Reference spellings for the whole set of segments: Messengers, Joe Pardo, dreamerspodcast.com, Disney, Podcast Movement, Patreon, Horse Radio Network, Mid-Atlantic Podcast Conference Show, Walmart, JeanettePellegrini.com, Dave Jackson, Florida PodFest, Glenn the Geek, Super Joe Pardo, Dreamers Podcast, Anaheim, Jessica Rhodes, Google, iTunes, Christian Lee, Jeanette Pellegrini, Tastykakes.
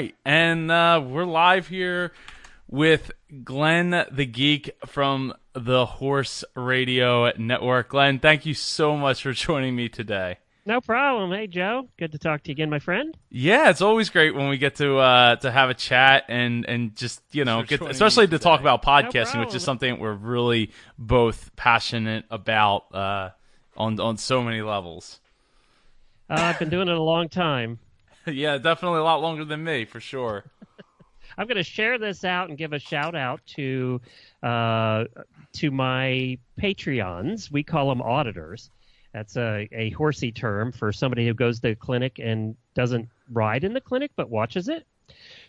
right, and we're live here with Glenn the Geek from the Horse Radio Network. Glenn, thank you so much for joining me today. No problem. Hey, Joe. Good to talk to you again, my friend. Yeah, it's always great when we get to have a chat and just, you know, especially to talk about podcasting, which is something we're really both passionate about on so many levels. I've been doing it a long time. Yeah, definitely a lot longer than me, for sure. I'm going to share this out and give a shout out to my Patreons. We call them auditors. That's a horsey term for somebody who goes to the clinic and doesn't ride in the clinic but watches it.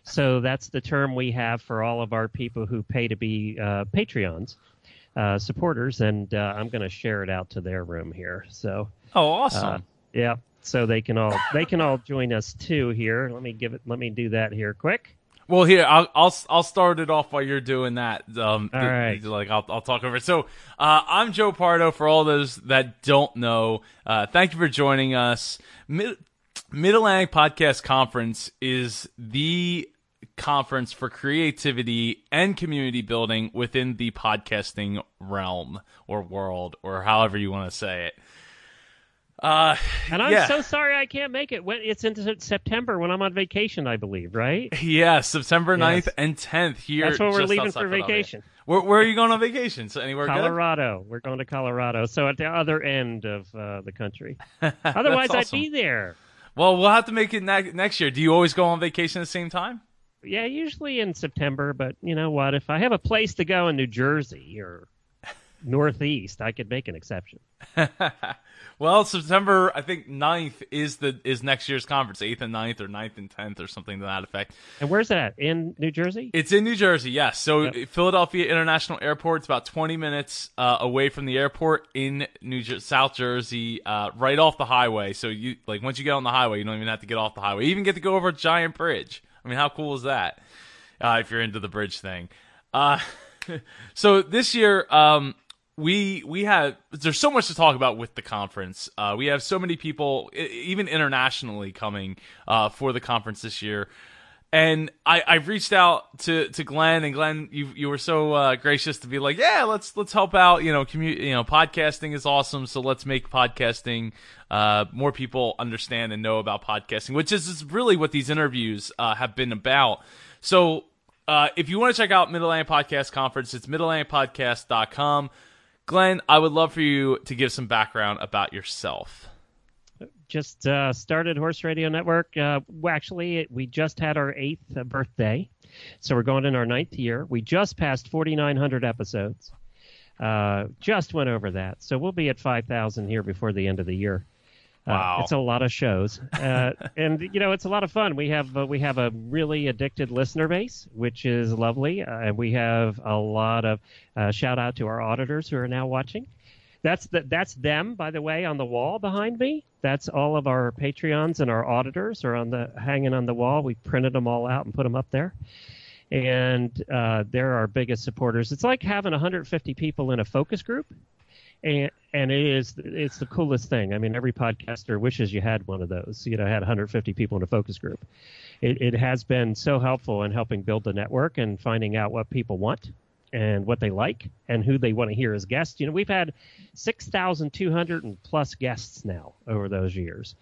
So that's the term we have for all of our people who pay to be Patreons, supporters, and I'm going to share it out to their room here. So awesome. Yeah, so they can all join us too here. Let me do that here quick. Well, here I'll start it off while you're doing that. All right. Like I'll talk over it. So I'm Joe Pardo. For all those that don't know, thank you for joining us. Mid-Atlantic Podcast Conference is the conference for creativity and community building within the podcasting realm or world or however you want to say it. And I'm so sorry I can't make it. It's in September when I'm on vacation, I believe, right? Yeah, September 9th and 10th here. That's when we're leaving for vacation. Where are you going on vacation? So anywhere good? Colorado. We're going to Colorado. So at the other end of the country. Otherwise, awesome. I'd be there. Well, we'll have to make it next year. Do you always go on vacation at the same time? Yeah, usually in September. But you know what? If I have a place to go in New Jersey or Northeast, I could make an exception. Well, September, I think 9th is next year's conference, 8th and 9th or 9th and 10th or something to that effect. And where's that? In New Jersey? It's in New Jersey, yes. So Philadelphia International Airport, it's about 20 minutes away from the airport in South Jersey, right off the highway. So you once you get on the highway, you don't even have to get off the highway. You even get to go over a giant bridge. I mean, how cool is that? If you're into the bridge thing. So this year, we have, there's so much to talk about with the conference. We have so many people, even internationally, coming for the conference this year. And I've reached out to Glenn, and Glenn, you were so gracious to be like, yeah, let's help out. Podcasting is awesome, so let's make podcasting more people understand and know about podcasting, which is really what these interviews have been about. So if you want to check out Mid-Atlantic Podcast Conference, it's midatlanticpodcast.com. Glenn, I would love for you to give some background about yourself. Just started Horse Radio Network. Actually, we just had our 8th birthday, so we're going in our 9th year. We just passed 4,900 episodes. Just went over that, so we'll be at 5,000 here before the end of the year. Wow. It's a lot of shows, and it's a lot of fun. We have a really addicted listener base, which is lovely, and we have a lot of shout out to our auditors who are now watching. That's them, by the way, on the wall behind me. That's all of our Patreons and our auditors are hanging on the wall. We printed them all out and put them up there, and they're our biggest supporters. It's like having 150 people in a focus group. And it's the coolest thing. I mean, every podcaster wishes you had one of those. Had 150 people in a focus group. It has been so helpful in helping build the network and finding out what people want and what they like and who they want to hear as guests. We've had 6,200 and plus guests now over those years.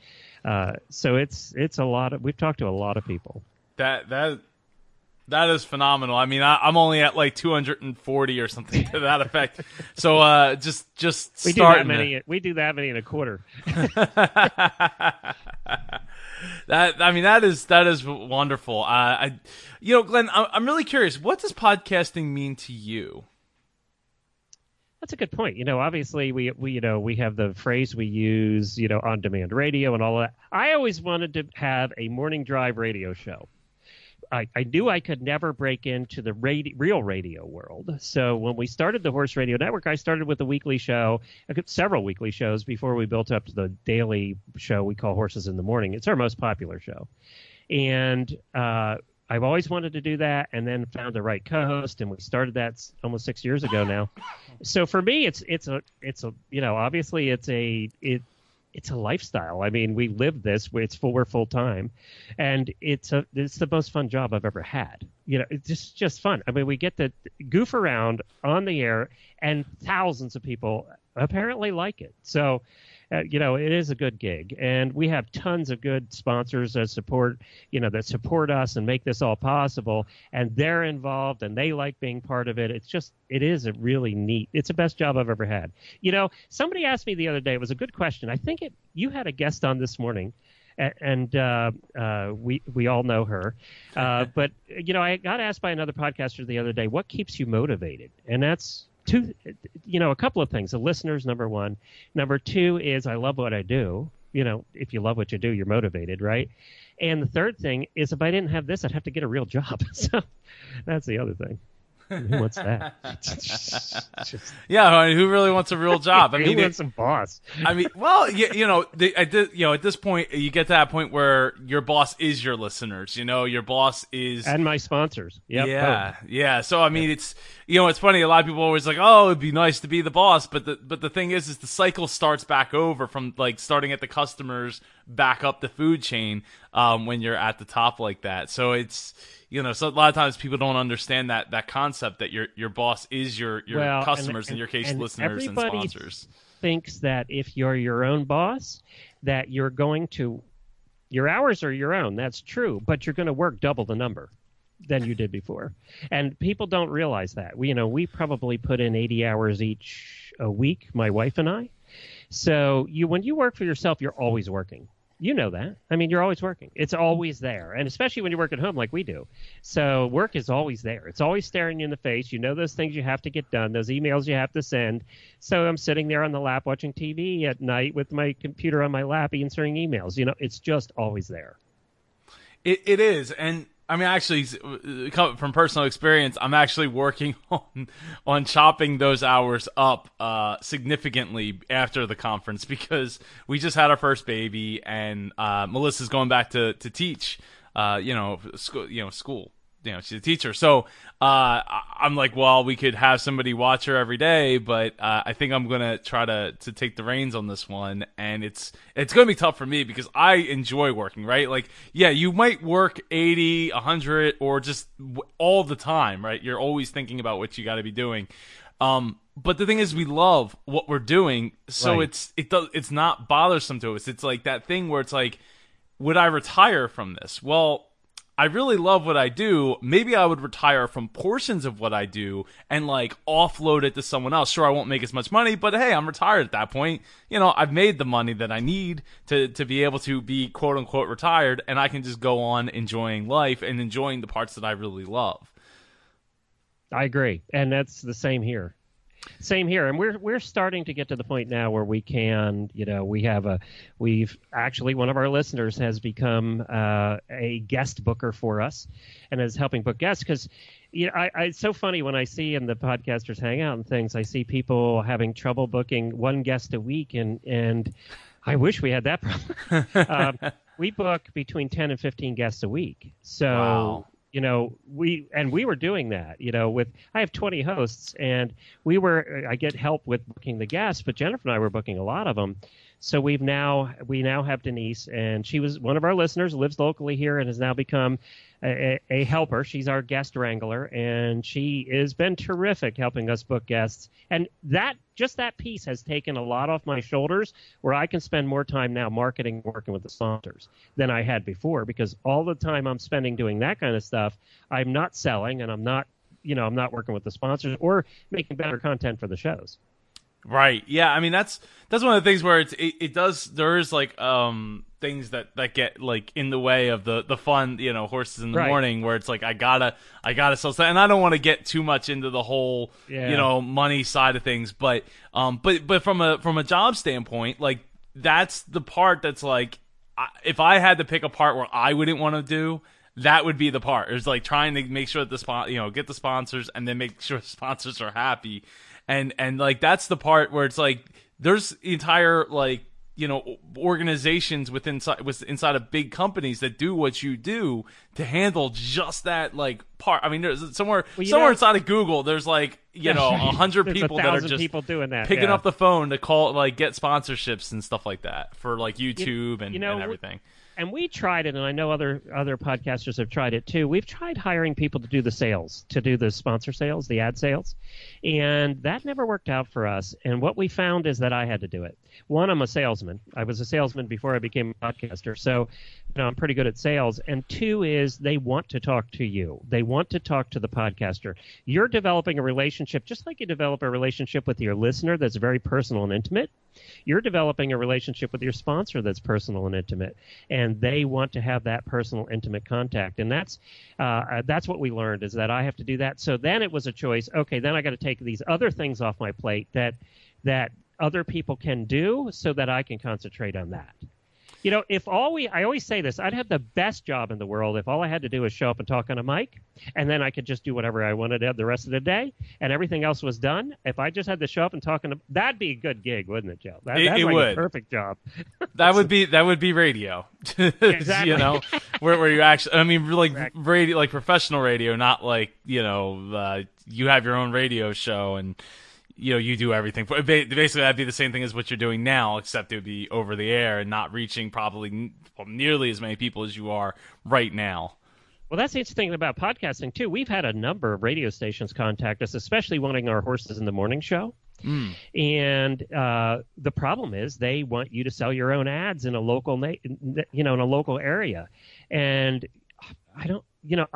So it's a lot of, we've talked to a lot of people. That is phenomenal. I mean, I'm only at 240 or something to that effect. So just starting. We do that many in a quarter. That is wonderful. Glenn, I'm really curious. What does podcasting mean to you? That's a good point. Obviously we have the phrase we use, on-demand radio and all that. I always wanted to have a morning drive radio show. I knew I could never break into the real radio world. So when we started the Horse Radio Network, I started with a weekly show, several weekly shows before we built up to the daily show we call Horses in the Morning. It's our most popular show. And I've always wanted to do that, and then found the right co-host, and we started that almost 6 years ago now. So for me, it's a it's a lifestyle. I mean, we live this. We're full time, and it's the most fun job I've ever had. You know, it's just fun. I mean, we get to goof around on the air, and thousands of people apparently like it. So, you know, it is a good gig, and we have tons of good sponsors that support, you know, that support us and make this all possible, and they're involved and they like being part of it. It's just, it is a really neat, it's the best job I've ever had. You know, somebody asked me the other day, it was a good question. I think you had a guest on this morning, and we all know her. But, you know, I got asked by another podcaster the other day, what keeps you motivated? And that's, you know, a couple of things. The listeners, number one. Number two is I love what I do. You know, if you love what you do, you're motivated, right? And the third thing is if I didn't have this, I'd have to get a real job. So that's the other thing. Who wants that? Yeah, I mean, who really wants a real job? I mean, who wants a boss? I mean, well, at this point, you get to that point where your boss is your listeners. You know, your boss is and my sponsors. Yep, yeah, both. Yeah. So I mean, it's, you know, it's funny. A lot of people are always like, oh, it'd be nice to be the boss, but the thing is the cycle starts back over from like starting at the customers back up the food chain when you're at the top like that. So it's. You know, so a lot of times people don't understand that concept that your boss is your customers, in your case, and listeners and sponsors. Thinks that if you're your own boss, that you're going to, your hours are your own. That's true, but you're going to work double the number than you did before, and people don't realize that. We probably put in 80 hours each a week, my wife and I. So when you work for yourself, you're always working. You know that. I mean, you're always working. It's always there. And especially when you work at home like we do. So work is always there. It's always staring you in the face. You know those things you have to get done, those emails you have to send. So I'm sitting there on the lap watching TV at night with my computer on my lap answering emails. You know, it's just always there. It is. And I mean, actually, from personal experience, I'm actually working on chopping those hours up significantly after the conference because we just had our first baby, and Melissa's going back to teach, school. You know, she's a teacher. So I'm like, well, we could have somebody watch her every day, but I think I'm going to try to take the reins on this one. And it's going to be tough for me because I enjoy working, right? Like, yeah, you might work 80, 100, or just all the time, right? You're always thinking about what you got to be doing. But the thing is, we love what we're doing. So right. It's not bothersome to us. It's like that thing where it's like, would I retire from this? Well, I really love what I do. Maybe I would retire from portions of what I do and like offload it to someone else. Sure, I won't make as much money, but hey, I'm retired at that point. You know, I've made the money that I need to be able to be quote unquote retired, and I can just go on enjoying life and enjoying the parts that I really love. I agree. And that's the same here. Same here. And we're starting to get to the point now where we can, you know, we've actually, one of our listeners has become a guest booker for us and is helping book guests because, you know, it's so funny when I see in the podcasters hangout and things, I see people having trouble booking one guest a week and I wish we had that problem. We book between 10 and 15 guests a week. So. Wow. You know, we were doing that, you know, I have 20 hosts and I get help with booking the guests, but Jennifer and I were booking a lot of them. So we now have Denise, and she was one of our listeners, lives locally here and has now become a helper. She's our guest wrangler, and she has been terrific helping us book guests. And that piece has taken a lot off my shoulders where I can spend more time now marketing, working with the sponsors than I had before, because all the time I'm spending doing that kind of stuff, I'm not selling and I'm not working with the sponsors or making better content for the shows. Right. Yeah. I mean, that's one of the things where there is like things that get like in the way of the fun, you know, Horses in the Morning, where it's like, I gotta sell stuff. And I don't want to get too much into the whole, you know, money side of things. But from a job standpoint, like that's the part that's like, if I had to pick a part where I wouldn't want to do, that would be the part. It's like trying to make sure that get the sponsors and then make sure sponsors are happy. And like that's the part where it's like there's entire like you know, organizations inside of big companies that do what you do to handle just that like part. I mean, there's somewhere inside of Google, there's like, you know, 100 people that are just people doing that, picking up the phone to call, like get sponsorships and stuff like that for like YouTube and everything. And we tried it, and I know other podcasters have tried it too. We've tried hiring people to do the sales, to do the sponsor sales, the ad sales, and that never worked out for us. And what we found is that I had to do it. One, I'm a salesman. I was a salesman before I became a podcaster, so you know, I'm pretty good at sales. And two is they want to talk to you. They want to talk to the podcaster. You're developing a relationship, just like you develop a relationship with your listener that's very personal and intimate. You're developing a relationship with your sponsor that's personal and intimate, and they want to have that personal, intimate contact. And that's what we learned, is that I have to do that. So then it was a choice. Okay, then I got to take these other things off my plate that other people can do so that I can concentrate on that. You know, I always say this, I'd have the best job in the world if all I had to do was show up and talk on a mic, and then I could just do whatever I wanted the rest of the day, and everything else was done. If I just had to show up and talk that'd be a good gig, wouldn't it, Joe? That'd be a perfect job. That would be radio. Exactly. You know, where you actually, I mean, like correct. Radio, like professional radio, not like, you know, you have your own radio show and, you know, you do everything. Basically, that'd be the same thing as what you're doing now, except it would be over the air and not reaching probably nearly as many people as you are right now. Well, that's the interesting thing about podcasting, too. We've had a number of radio stations contact us, especially wanting our Horses in the Morning show. Mm. And the problem is they want you to sell your own ads in a local, in a local area. And I don't. You know,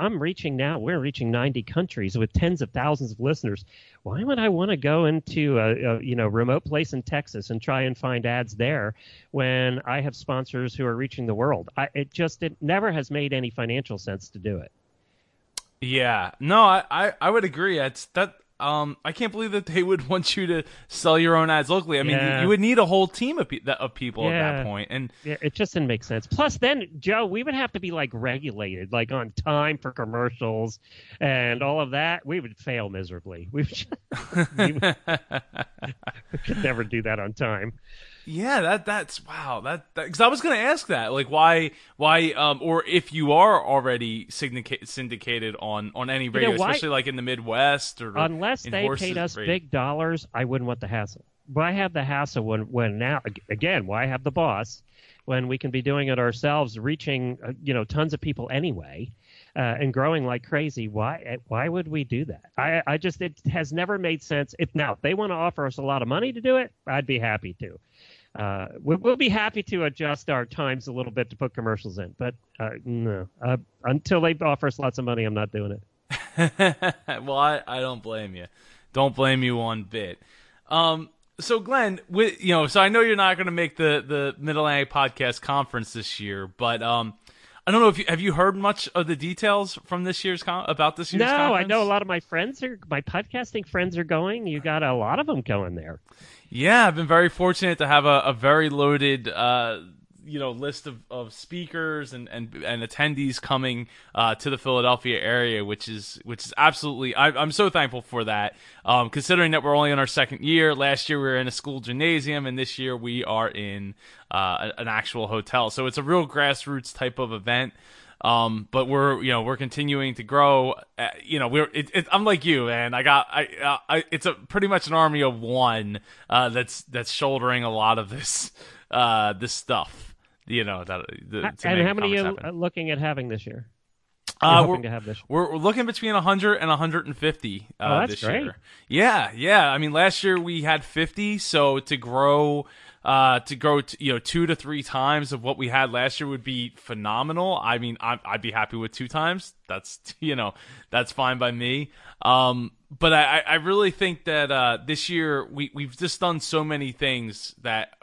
we're reaching 90 countries with tens of thousands of listeners. Why would I want to go into a remote place in Texas and try and find ads there when I have sponsors who are reaching the world? It never has made any financial sense to do it. Yeah, no, I would agree. It's that. I can't believe that they would want you to sell your own ads locally. I mean, you would need a whole team of people at that point. And yeah, it just didn't make sense. Plus, then, Joe, we would have to be like regulated, like on time for commercials and all of that. We would fail miserably. We could never do that on time. Yeah, that's wow. Because I was going to ask that, like, why, or if you are already syndicated on any radio, especially like in the Midwest, or unless they paid us big dollars, I wouldn't want the hassle. Why have the hassle when now again? Why have the boss when we can be doing it ourselves, reaching tons of people anyway? And growing like crazy. Why would we do that? It has never made sense. If they want to offer us a lot of money to do it, I'd be happy to. We'll be happy to adjust our times a little bit to put commercials in. But no, until they offer us lots of money, I'm not doing it. Well, I don't blame you. Don't blame you one bit. So, Glenn, so I know you're not going to make the Mid-Atlantic Podcast Conference this year, but I don't know if have you heard much of the details from this year's about this year's conference? No, I know a lot of my podcasting friends are going. You got a lot of them going there. Yeah, I've been very fortunate to have a very loaded list of speakers and attendees coming to the Philadelphia area, which is absolutely, I'm so thankful for that. Considering that we're only in our second year, last year we were in a school gymnasium, and this year we are in an actual hotel. So it's a real grassroots type of event. But we're continuing to grow. I'm like you, man. It's pretty much an army of one that's shouldering a lot of this stuff. You know that. And how many are you looking at having this year? We're looking between 100 and 150 this great. Year. Yeah. I mean, last year we had 50, so to grow, 2 to 3 times of what we had last year would be phenomenal. I mean, I'd be happy with 2 times. That's fine by me. But I really think that this year we've just done so many things that.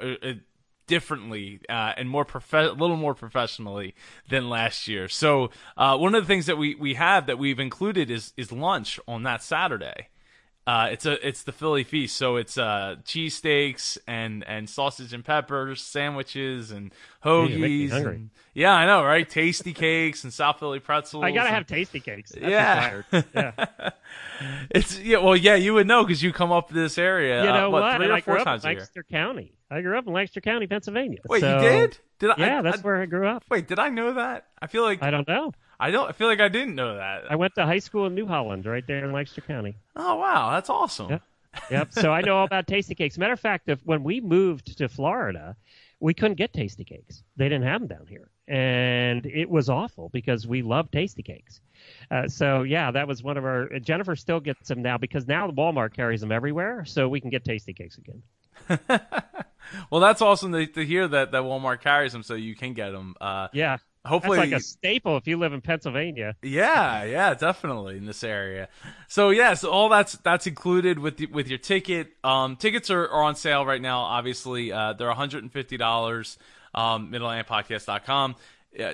Differently and a little more professionally than last year. So one of the things that we have that we've included is lunch on that Saturday. It's the Philly feast, so it's cheesesteaks and sausage and peppers, sandwiches and hoagies. You make me hungry. And, yeah, I know, right? Tastykakes and South Philly pretzels. I gotta have Tastykakes. That's required. Yeah. You would know because you come up to this area. You know what? I grew up in Lancaster County. I grew up in Lancaster County, Pennsylvania. Wait, so, you did? That's where I grew up. Wait, did I know that? I don't know. I feel like I didn't know that. I went to high school in New Holland, right there in Lancaster County. Oh, wow. That's awesome. Yep. So I know all about Tastykakes. Matter of fact, when we moved to Florida, we couldn't get Tastykakes. They didn't have them down here. And it was awful because we love Tastykakes. That was one of our... Jennifer still gets them now because now the Walmart carries them everywhere, so we can get Tastykakes again. Well, that's awesome to hear that Walmart carries them so you can get them. Yeah. Hopefully, that's like a staple if you live in Pennsylvania. Yeah, definitely in this area. So so all that's included with your ticket. Tickets are on sale right now. Obviously, they're $150. Midatlanticpodcast.com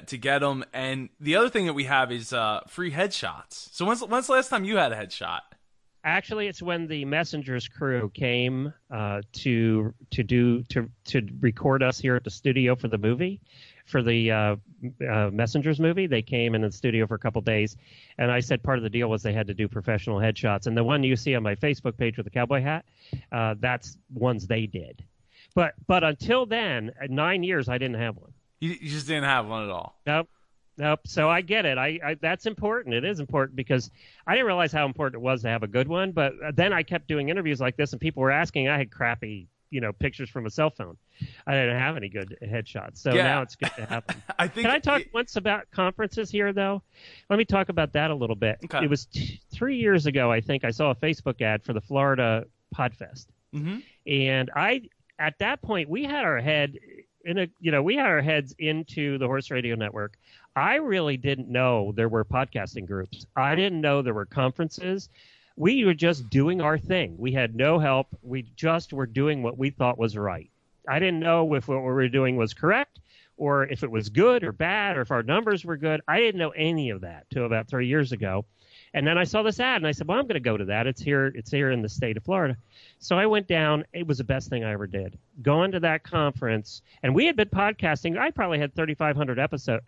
to get them. And the other thing that we have is free headshots. So when's the last time you had a headshot? Actually, it's when the Messengers crew came to record us here at the studio for the movie. For the Messengers movie, they came in the studio for a couple days, and I said part of the deal was they had to do professional headshots. And the one you see on my Facebook page with the cowboy hat, that's ones they did. But until then, at 9 years, I didn't have one. You just didn't have one at all. Nope. So I get it. That's important. It is important because I didn't realize how important it was to have a good one. But then I kept doing interviews like this, and people were asking. I had crappy pictures from a cell phone. I didn't have any good headshots, so now it's good to have them. I think. Can I talk once about conferences here, though? Let me talk about that a little bit. Okay. It was 3 years ago, I think, I saw a Facebook ad for the Florida PodFest, and at that point we had our head heads into the Horse Radio Network. I really didn't know there were podcasting groups. I didn't know there were conferences. We were just doing our thing. We had no help. We just were doing what we thought was right. I didn't know if what we were doing was correct or if it was good or bad or if our numbers were good. I didn't know any of that till about 3 years ago. And then I saw this ad, and I said, well, I'm going to go to that. It's here in the state of Florida. So I went down. It was the best thing I ever did. Going to that conference, and we had been podcasting. I probably had 3,500 episodes.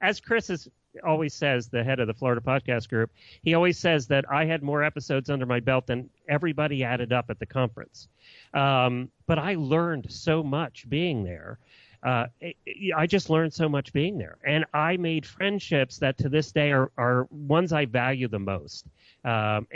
As Chris always says, the head of the Florida Podcast Group, he always says that I had more episodes under my belt than everybody added up at the conference. But I learned so much being there. I just learned so much being there. And I made friendships that to this day are ones I value the most. Then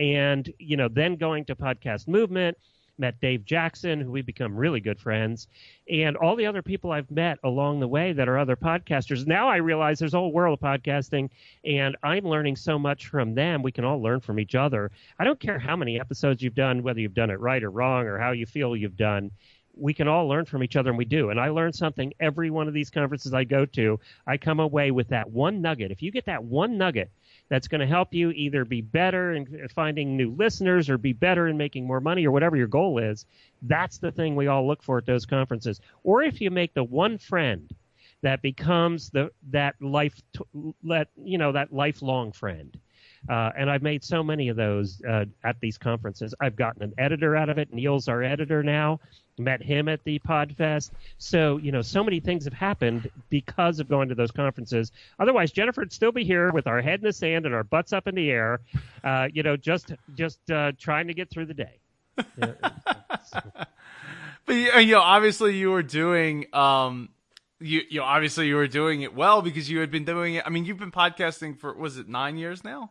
going to Podcast Movement, met Dave Jackson, who we've become really good friends, and all the other people I've met along the way that are other podcasters. Now I realize there's a whole world of podcasting, and I'm learning so much from them. We can all learn from each other. I don't care how many episodes you've done, whether you've done it right or wrong, or how you feel you've done. We can all learn from each other, and we do. And I learn something every one of these conferences I go to. I come away with that one nugget. If you get that one nugget, that's going to help you either be better in finding new listeners or be better in making more money or whatever your goal is. That's the thing we all look for at those conferences. Or if you make the one friend that becomes that lifelong friend. And I've made so many of those at these conferences. I've gotten an editor out of it. Neil's our editor now. Met him at the PodFest. So, so many things have happened because of going to those conferences. Otherwise, Jennifer would still be here with our head in the sand and our butts up in the air, just trying to get through the day. But, obviously you were doing... obviously you were doing it well because you had been doing it. I mean, you've been podcasting for, was it 9 years now?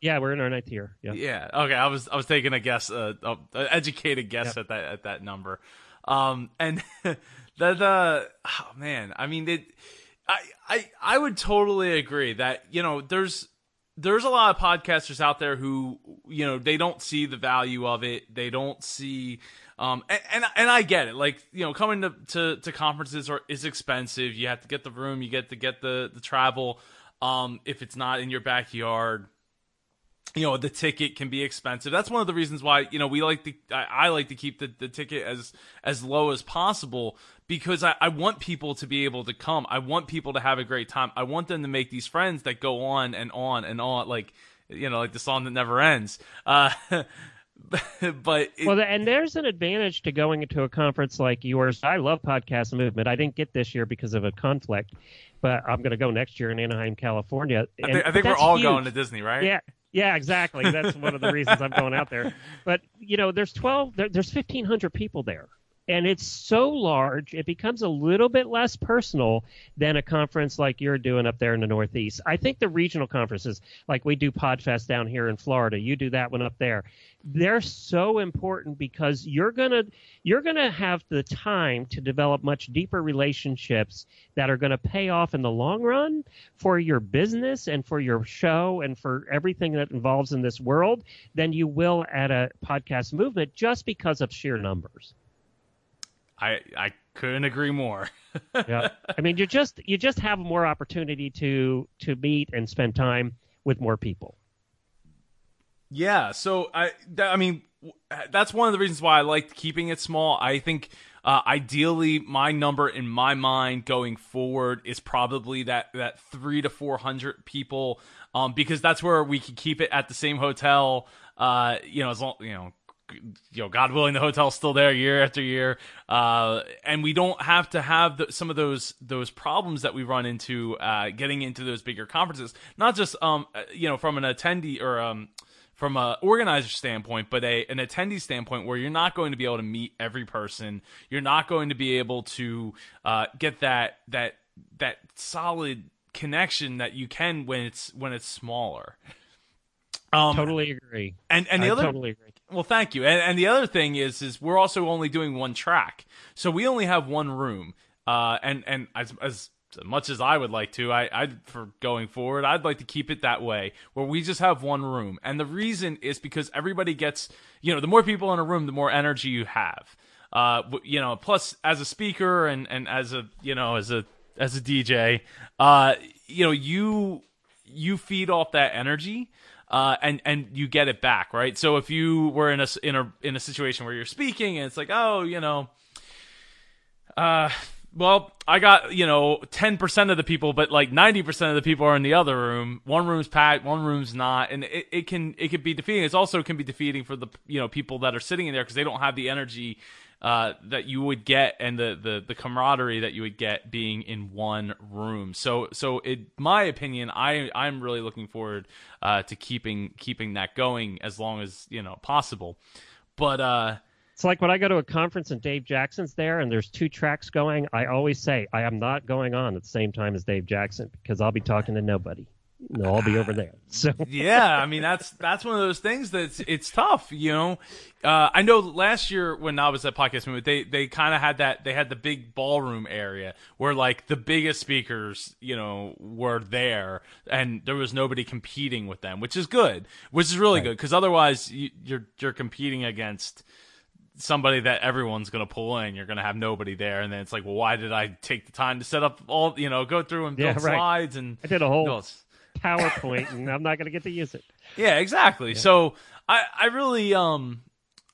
Yeah, we're in our ninth year. Yeah. Yeah. Okay. I was taking a guess, an educated guess at that number. And I would totally agree that, there's a lot of podcasters out there who, they don't see the value of it. They don't see, and I get it. Like, coming to conferences is expensive. You have to get the room. You get to get the travel. If it's not in your backyard, the ticket can be expensive. That's one of the reasons why, we like to, I like to keep the ticket as low as possible because I want people to be able to come. I want people to have a great time. I want them to make these friends that go on and on and on, like the song that never ends. But it, well, and there's an advantage to going into a conference like yours. I love Podcast Movement. I didn't get this year because of a conflict, but I'm going to go next year in Anaheim, California. And I think we're all huge. Going to Disney, right? Yeah. Yeah, exactly. That's one of the reasons I'm going out there. But, you know, there's 1,500 people there. And it's so large, it becomes a little bit less personal than a conference like you're doing up there in the Northeast. I think the regional conferences, like we do PodFest down here in Florida, you do that one up there, they're so important because you're gonna have the time to develop much deeper relationships that are going to pay off in the long run for your business and for your show and for everything that involves in this world than you will at a podcast movement just because of sheer numbers. I couldn't agree more. Yeah, I mean, you just have more opportunity to meet and spend time with more people. Yeah, so I mean, that's one of the reasons why I liked keeping it small. I think ideally, my number in my mind going forward is probably that 300 to 400 people, because that's where we could keep it at the same hotel. As long God willing, the hotel's still there year after year, and we don't have to have some of those problems that we run into getting into those bigger conferences. Not just from an attendee or from an organizer standpoint, but an attendee standpoint, where you're not going to be able to meet every person. You're not going to be able to get that solid connection that you can when it's smaller. Totally agree. And I totally agree. Well, thank you. And the other thing is we're also only doing one track, so we only have one room. And as much as I would like to, I'd like to keep it that way, where we just have one room. And the reason is because everybody gets, the more people in a room, the more energy you have. Plus as a speaker and as a DJ, you feed off that energy. And you get it back, right? So if you were in a situation where you're speaking and it's like, I got 10% of the people, but like 90% of the people are in the other room. One room's packed, one room's not, and it could be defeating. It's also can be defeating for the people that are sitting in there because they don't have the energy that you would get and the camaraderie that you would get being in one room. So in my opinion, I'm really looking forward to keeping that going as long as possible. But it's like when I go to a conference and Dave Jackson's there and there's two tracks going, I always say I am not going on at the same time as Dave Jackson because I'll be talking to nobody. No, I'll be over there. So yeah, I mean that's one of those things that's it's tough, I know last year when I was at Podcast Movement, they kind of had that they had the big ballroom area where like the biggest speakers, were there and there was nobody competing with them, which is good, which is really good because otherwise you're competing against somebody that everyone's going to pull in. You're going to have nobody there, and then it's like, well, why did I take the time to set up all go through and build slides? And I did a whole PowerPoint and I'm not going to get to use it. Yeah, exactly. Yeah. So I really I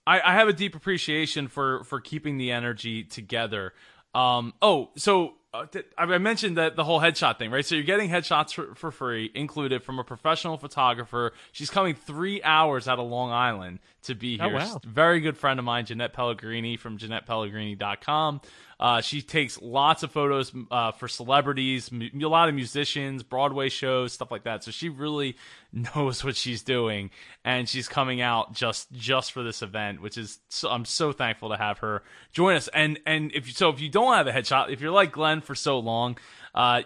have a deep appreciation for keeping the energy together. I mentioned that the whole headshot thing, right? So you're getting headshots for free, included from a professional photographer. She's coming 3 hours out of Long Island to be here. Oh, wow. Very good friend of mine, Jeanette Pellegrini from JeanettePellegrini.com. She takes lots of photos for celebrities, a lot of musicians, Broadway shows, stuff like that. So she really knows what she's doing, and she's coming out just for this event, which is I'm so thankful to have her join us. And if you don't have a headshot, if you're like Glenn for so long,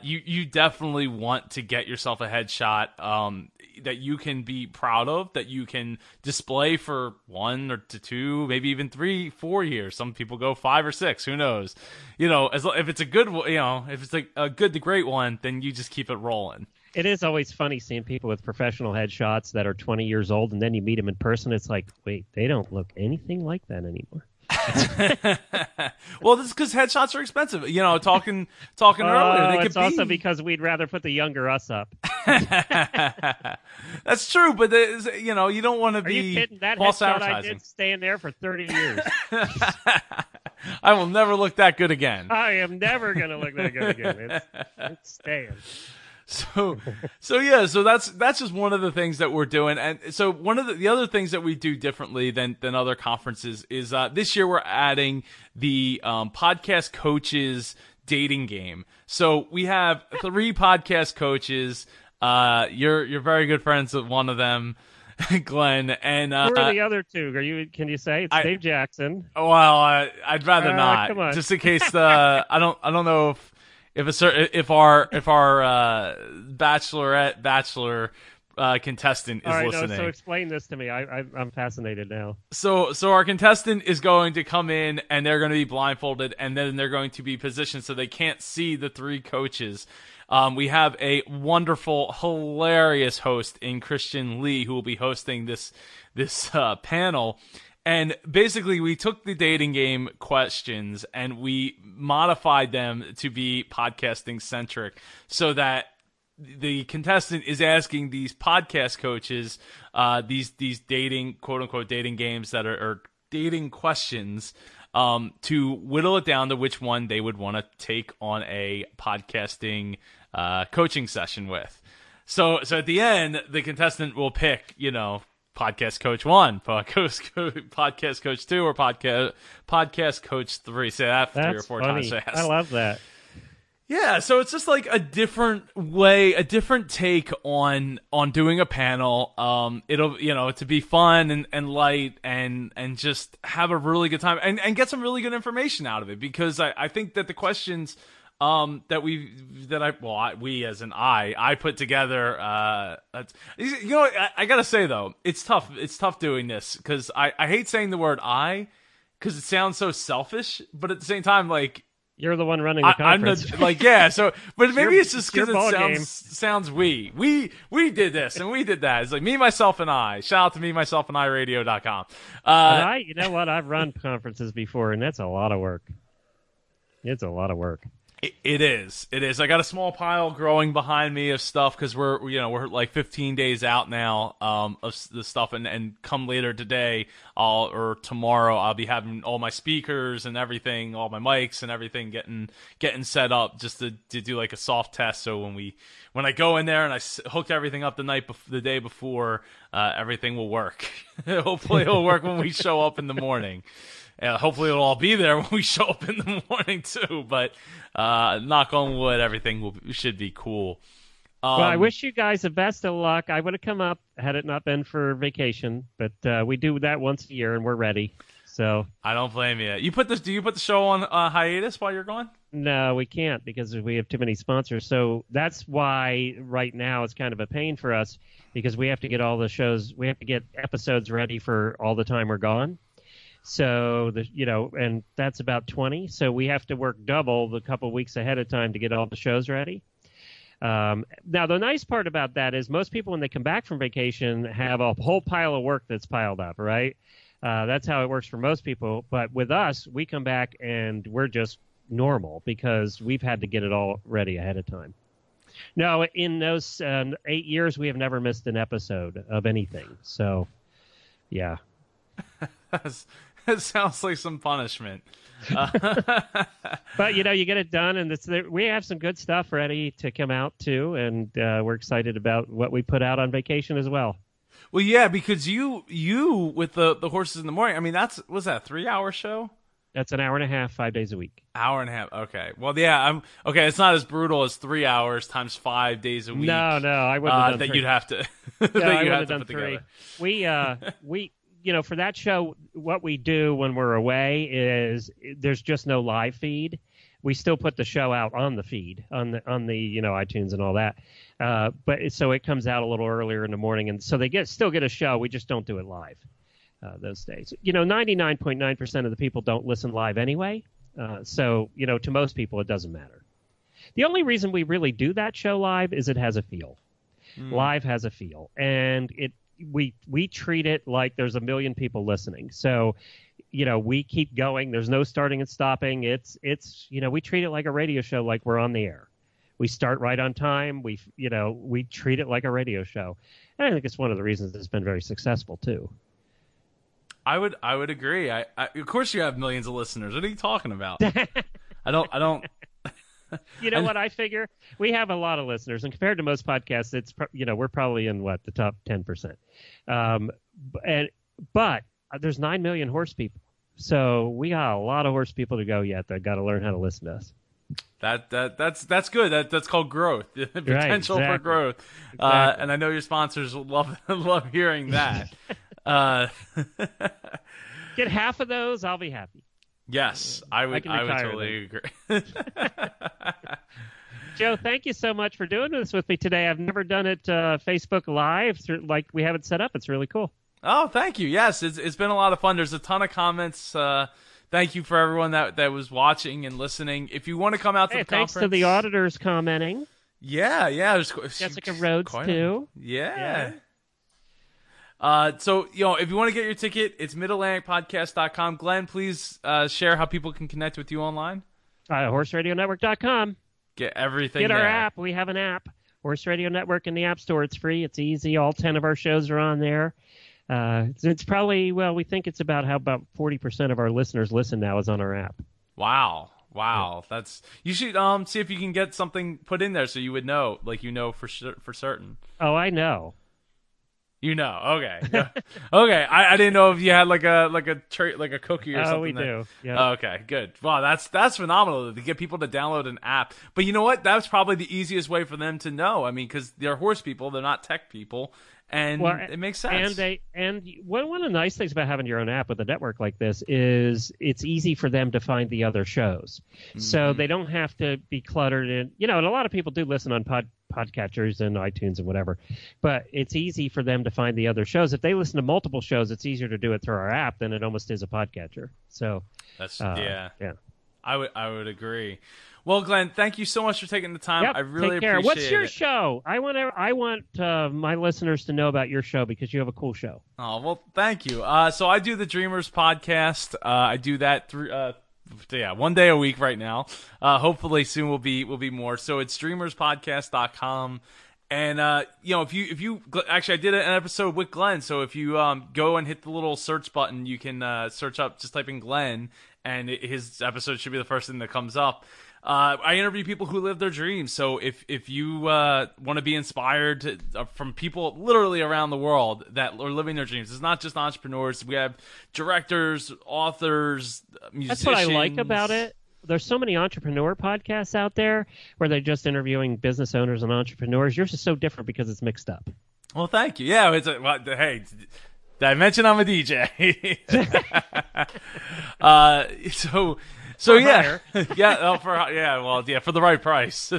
you definitely want to get yourself a headshot that you can be proud of, that you can display for 1 or 2, maybe even 3, 4 years. Some people go 5 or 6. Who knows? If it's a good, if it's like a good to great one, then you just keep it rolling. It is always funny seeing people with professional headshots that are 20 years old, and then you meet them in person. It's like, wait, they don't look anything like that anymore. Well, this is because headshots are expensive. Talking earlier, they it's could also be... because we'd rather put the younger us up. That's true, but you don't want to be kidding? That false advertising. I did stand there for 30 years. I will never look that good again. I am never going to look that good again. It's staying. So that's just one of the things that we're doing. And so one of the other things that we do differently than other conferences is this year we're adding the podcast coaches dating game. So we have three podcast coaches. You're very good friends with one of them, Glenn, and who are the other two? Can you say it's Dave Jackson? Well, I'd rather not. Come on. Just in case I don't know if our bachelorette contestant is listening. So explain this to me. I'm fascinated now. So our contestant is going to come in, and they're going to be blindfolded, and then they're going to be positioned so they can't see the three coaches. We have a wonderful, hilarious host in Christian Lee who will be hosting this panel. And basically, we took the dating game questions and we modified them to be podcasting centric so that the contestant is asking these podcast coaches these dating, quote unquote, dating games that are dating questions to whittle it down to which one they would want to take on a podcasting coaching session with. So at the end, the contestant will pick, podcast coach 1, podcast coach 2, or podcast coach 3. Say that three or four times fast. I love that. Yeah, so it's just like a different way, a different take on doing a panel. It'll to be fun and light and just have a really good time and get some really good information out of it, because I think that the questions that I put together. I gotta say though, it's tough. It's tough doing this because I hate saying the word I, because it sounds so selfish. But at the same time, like, you're the one running the conference. I'm yeah. So, but maybe it's just because it sounds we did this and we did that. It's like me, myself, and I. Shout out to me, myself, and I radio.com. You know what? I've run conferences before, and that's a lot of work. It's a lot of work. It is. I got a small pile growing behind me of stuff because we're like 15 days out now of the stuff, and come later today or tomorrow I'll be having all my speakers and everything, all my mics and everything getting set up just to do like a soft test. So when I go in there and I hooked everything up the day before, everything will work. Hopefully it'll work when we show up in the morning. Hopefully it'll all be there when we show up in the morning too. But knock on wood, everything should be cool. Well, I wish you guys the best of luck. I would have come up had it not been for vacation, but we do that once a year and we're ready. So I don't blame you. Do you put the show on hiatus while you're gone? No, we can't because we have too many sponsors. So that's why right now it's kind of a pain for us, because we have to get all the shows. We have to get episodes ready for all the time we're gone. So, and that's about 20. So we have to work double the couple weeks ahead of time to get all the shows ready. Now, the nice part about that is most people, when they come back from vacation, have a whole pile of work that's piled up, right? That's how it works for most people. But with us, we come back and we're just normal because we've had to get it all ready ahead of time. Now, in those 8 years, we have never missed an episode of anything. So, yeah. That sounds like some punishment. But, you get it done, and we have some good stuff ready to come out, too, and we're excited about what we put out on vacation as well. Well, yeah, because you with the Horses in the Morning, I mean, was that a 3-hour show? That's an hour and a half, 5 days a week. Hour and a half, okay. Well, yeah, okay, it's not as brutal as 3 hours times 5 days a week. No, I wouldn't have done that three. You'd have to, no, that I you have to put three. Together. We for that show, what we do when we're away is there's just no live feed. We still put the show out on the feed, on the iTunes and all that. But so it comes out a little earlier in the morning, and so they still get a show. We just don't do it live those days. 99.9% of the people don't listen live anyway. So to most people, it doesn't matter. The only reason we really do that show live is it has a feel. Live has a feel, and it. We treat it like there's a million people listening. So, we keep going. There's no starting and stopping. It's we treat it like a radio show, like we're on the air. We start right on time. We treat it like a radio show. And I think it's one of the reasons it's been very successful, too. I would agree. Of course you have millions of listeners. What are you talking about? I don't You know what I figure? We have a lot of listeners, and compared to most podcasts, it's we're probably in the top 10%. But there's 9 million horse people, so we got a lot of horse people to go yet that got to learn how to listen to us. That's good. That's called growth. Potential right, exactly. for growth. Exactly. And I know your sponsors love hearing that. Get half of those, I'll be happy. Yes, I would totally agree. Joe, thank you so much for doing this with me today. I've never done it Facebook Live like we have it set up. It's really cool. Oh, thank you. Yes, it's been a lot of fun. There's a ton of comments. Thank you for everyone that was watching and listening. If you want to come out to the conference. Thanks to the auditors commenting. Yeah. Jessica Rhodes, too. Yeah. So, if you want to get your ticket, it's midatlanticpodcast.com. Glenn, please share how people can connect with you online. Horseradionetwork.com. Get everything. Get our app. We have an app. Horse Radio Network in the App Store. It's free. It's easy. All 10 of our shows are on there. It's probably, we think it's about 40% of our listeners listen now is on our app. Wow. Yeah. You should see if you can get something put in there so you would know, for certain. Oh, I know. You know. Okay. Okay. I didn't know if you had like a cookie or something. Oh, we do. Yeah. Oh, okay, good. Wow. That's phenomenal to get people to download an app. But you know what? That's probably the easiest way for them to know. I mean, because they're horse people. They're not tech people. And it makes sense. And one of the nice things about having your own app with a network like this is it's easy for them to find the other shows. Mm-hmm. So they don't have to be cluttered in. And a lot of people do listen on podcatchers and iTunes and whatever. But it's easy for them to find the other shows. If they listen to multiple shows, it's easier to do it through our app than it almost is a podcatcher. So that's yeah. I would agree. Well, Glenn, thank you so much for taking the time. Yep, I really appreciate it. What's your show? I want my listeners to know about your show because you have a cool show. Oh, well, thank you. So I do the Dreamers Podcast. I do that one day a week right now. Hopefully soon will be more. So it's dreamerspodcast.com. And if you actually, I did an episode with Glenn. So if you go and hit the little search button, you can search up. Just type in Glenn, and his episode should be the first thing that comes up. I interview people who live their dreams. So if you want to be inspired from people literally around the world that are living their dreams, it's not just entrepreneurs. We have directors, authors, musicians. That's what I like about it. There's so many entrepreneur podcasts out there where they're just interviewing business owners and entrepreneurs. Yours is so different because it's mixed up. Well, thank you. Yeah, hey. Did I mention I'm a DJ? So yeah, for the right price.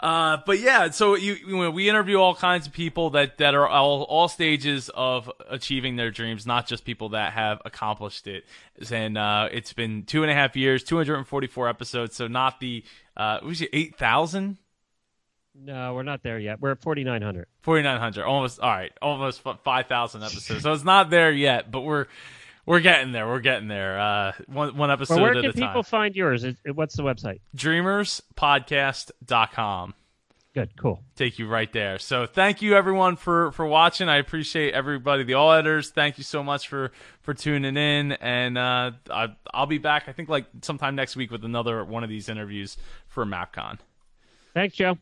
But yeah, so we interview all kinds of people that are all stages of achieving their dreams, not just people that have accomplished it. And it's been 2.5 years, 244 episodes. So not the 8,000. No, we're not there yet. We're at 4,900. 4,900, almost. All right, almost 5,000 episodes. So it's not there yet, but we're getting there. We're getting there. One episode at a time. Where can people find yours? What's the website? dreamerspodcast.com. Good, cool. Take you right there. So thank you, everyone, for watching. I appreciate everybody, the all editors. Thank you so much for tuning in. And I'll be back, I think, sometime next week with another one of these interviews for MapCon. Thanks, Joe.